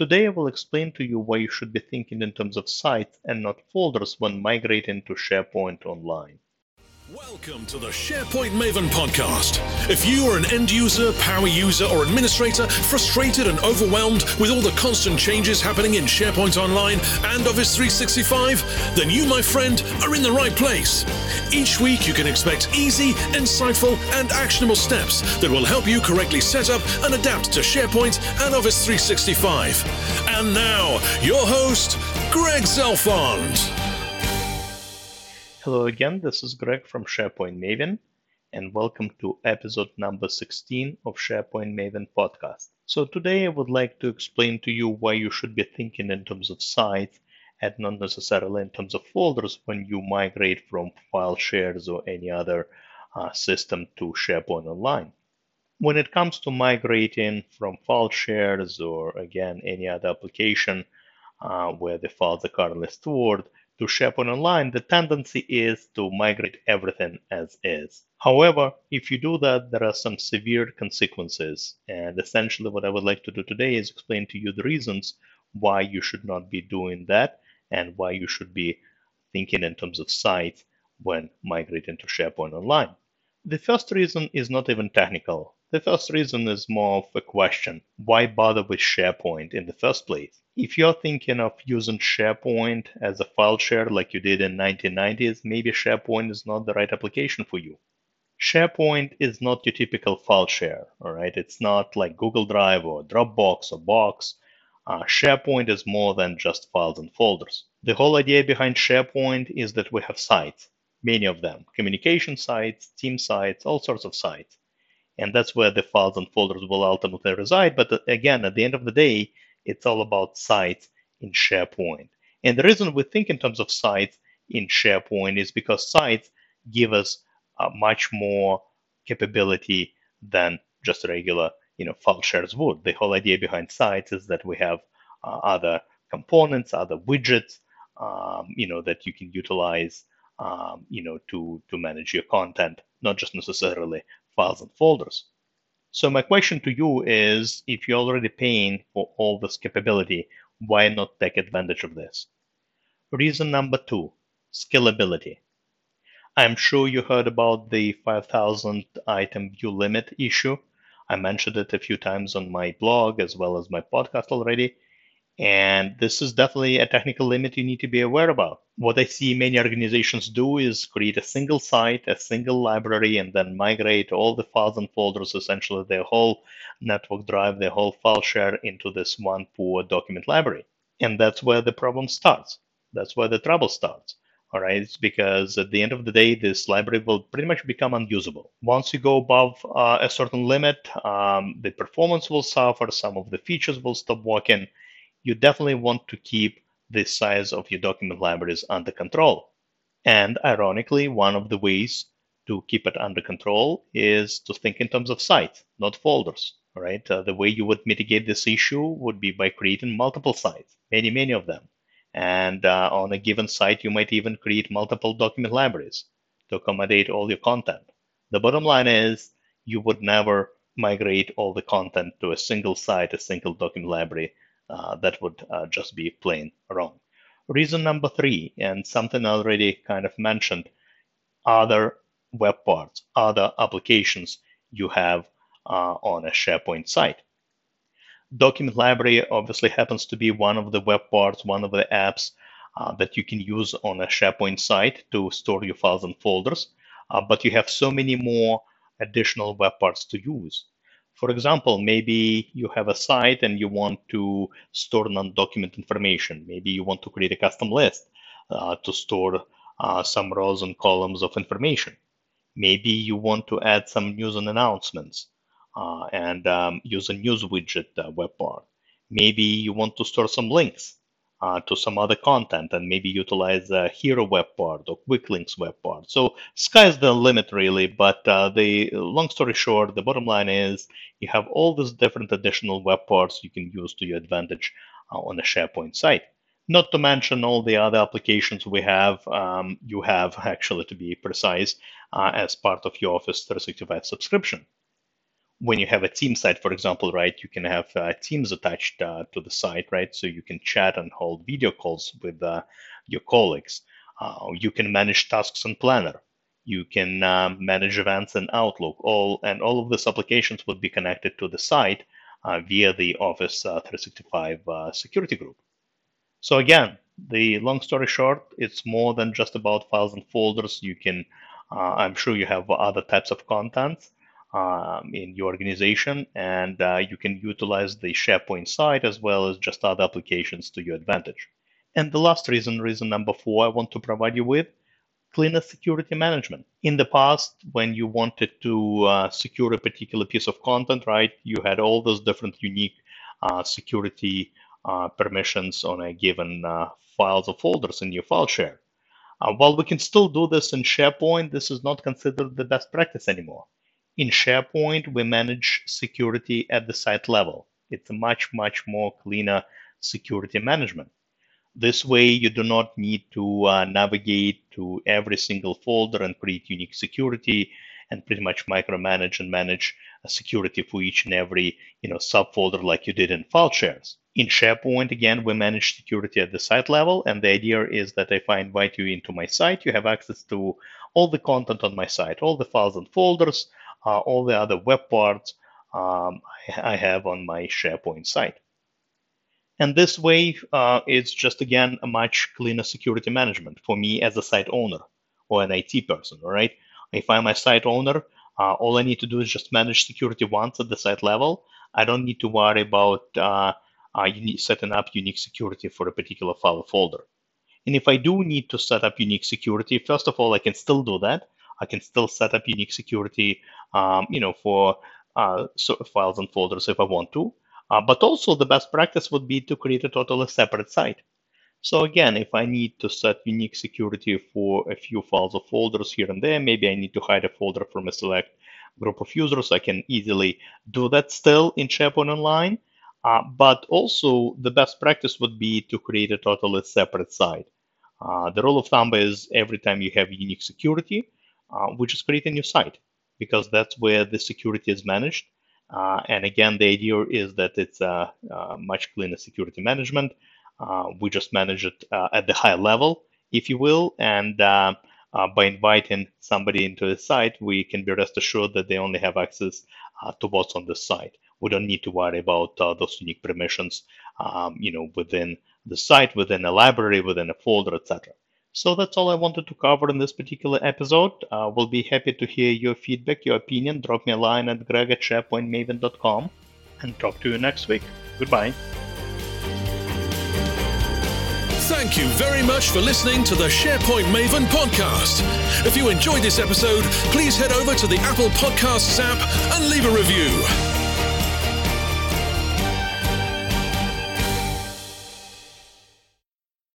Today, I will explain to you why you should be thinking in terms of sites and not folders when migrating to SharePoint Online. Welcome to the SharePoint Maven podcast. If you are an end user, power user, or administrator, frustrated and overwhelmed with all the constant changes happening in SharePoint Online and Office 365, then you, my friend, are in the right place. Each week, you can expect easy, insightful, and actionable steps that will help you correctly set up and adapt to SharePoint and Office 365. And now, your host, Greg Zelfand. Hello again, this is Greg from SharePoint Maven, and welcome to episode number 16 of SharePoint Maven podcast. So today I would like to explain to you why you should be thinking in terms of sites and not necessarily in terms of folders when you migrate from file shares or any other system to SharePoint Online. When it comes to migrating from file shares or again any other application where the files are currently stored, to SharePoint Online, the tendency is to migrate everything as is. However, if you do that, there are some severe consequences. And essentially what I would like to do today is explain to you the reasons why you should not be doing that and why you should be thinking in terms of sites when migrating to SharePoint Online. The first reason is not even technical. The first reason is more of a question. Why bother with SharePoint in the first place? If you're thinking of using SharePoint as a file share like you did in the 1990s, maybe SharePoint is not the right application for you. SharePoint is not your typical file share, all right? It's not like Google Drive or Dropbox or Box. SharePoint is more than just files and folders. The whole idea behind SharePoint is that we have sites, many of them, communication sites, team sites, all sorts of sites. And that's where the files and folders will ultimately reside. But again, at the end of the day, it's all about sites in SharePoint. And the reason we think in terms of sites in SharePoint is because sites give us much more capability than just regular, file shares would. The whole idea behind sites is that we have other components, other widgets, that you can utilize, to manage your content, not just necessarily files and folders. So my question to you is, if you're already paying for all this capability, why not take advantage of this? Reason number two, scalability. I'm sure you heard about the 5,000 item view limit issue. I mentioned it a few times on my blog as well as my podcast already. And this is definitely a technical limit you need to be aware about. What I see many organizations do is create a single site, a single library, and then migrate all the files and folders, essentially their whole network drive, their whole file share into this one poor document library. And that's where the problem starts. That's where the trouble starts. All right, it's because at the end of the day, this library will pretty much become unusable. Once you go above a certain limit, the performance will suffer, some of the features will stop working. You definitely want to keep the size of your document libraries under control. And ironically, one of the ways to keep it under control is to think in terms of sites, not folders, right? The way you would mitigate this issue would be by creating multiple sites, many of them. And on a given site, you might even create multiple document libraries to accommodate all your content. The bottom line is you would never migrate all the content to a single site, a single document library. That would just be plain wrong. Reason number three, and something I already kind of mentioned, other web parts, other applications you have on a SharePoint site. Document library obviously happens to be one of the web parts, one of the apps that you can use on a SharePoint site to store your files and folders, but you have so many more additional web parts to use. For example, maybe you have a site and you want to store non-document information. Maybe you want to create a custom list to store some rows and columns of information. Maybe you want to add some news and announcements and use a news widget web part. Maybe you want to store some links to some other content and maybe utilize a hero web part or quick links web part. So sky's the limit really, but the long story short, the bottom line is you have all these different additional web parts you can use to your advantage on a SharePoint site. Not to mention all the other applications we have, you have actually to be precise as part of your Office 365 subscription. when you have a team site, for example, right, you can have teams attached to the site, right? So you can chat and hold video calls with your colleagues. You can manage tasks in Planner. You can manage events in Outlook. All of these applications would be connected to the site via the Office 365 security group. So again, the long story short, it's more than just about files and folders. You can, I'm sure you have other types of content in your organization, and you can utilize the SharePoint site as well as just other applications to your advantage. And the last reason, reason number four, I want to provide you with cleaner security management. In the past, when you wanted to secure a particular piece of content, right, you had all those different unique security permissions on a given files or folders in your file share. While we can still do this in SharePoint, this is not considered the best practice anymore. In SharePoint, we manage security at the site level. It's a much, much more cleaner security management. This way, you do not need to navigate to every single folder and create unique security and pretty much micromanage and manage a security for each and every subfolder like you did in file shares. In SharePoint, again, we manage security at the site level, and the idea is that if I invite you into my site, you have access to all the content on my site, all the files and folders, all the other web parts I have on my SharePoint site. And this way, it's just, again, a much cleaner security management for me as a site owner or an IT person, all right? If I'm a site owner, all I need to do is just manage security once at the site level. I don't need to worry about setting up unique security for a particular file or folder. And if I do need to set up unique security, first of all, I can still do that. I can still set up unique security, for files and folders if I want to. But also, the best practice would be to create a totally separate site. So again, if I need to set unique security for a few files or folders here and there, maybe I need to hide a folder from a select group of users, I can easily do that still in SharePoint Online. But also, the best practice would be to create a totally separate site. The rule of thumb is every time you have unique security, which is create a new site, because that's where the security is managed. And again, the idea is that it's a much cleaner security management. We just manage it at the high level, if you will. And by inviting somebody into the site, we can be rest assured that they only have access to what's on the site. We don't need to worry about those unique permissions, within the site, within a library, within a folder, etc. So that's all I wanted to cover in this particular episode. We'll be happy to hear your feedback, your opinion. Drop me a line at greg@sharepointmaven.com, and talk to you next week. Goodbye. Thank you very much for listening to the SharePoint Maven podcast. If you enjoyed this episode, please head over to the Apple Podcasts app and leave a review.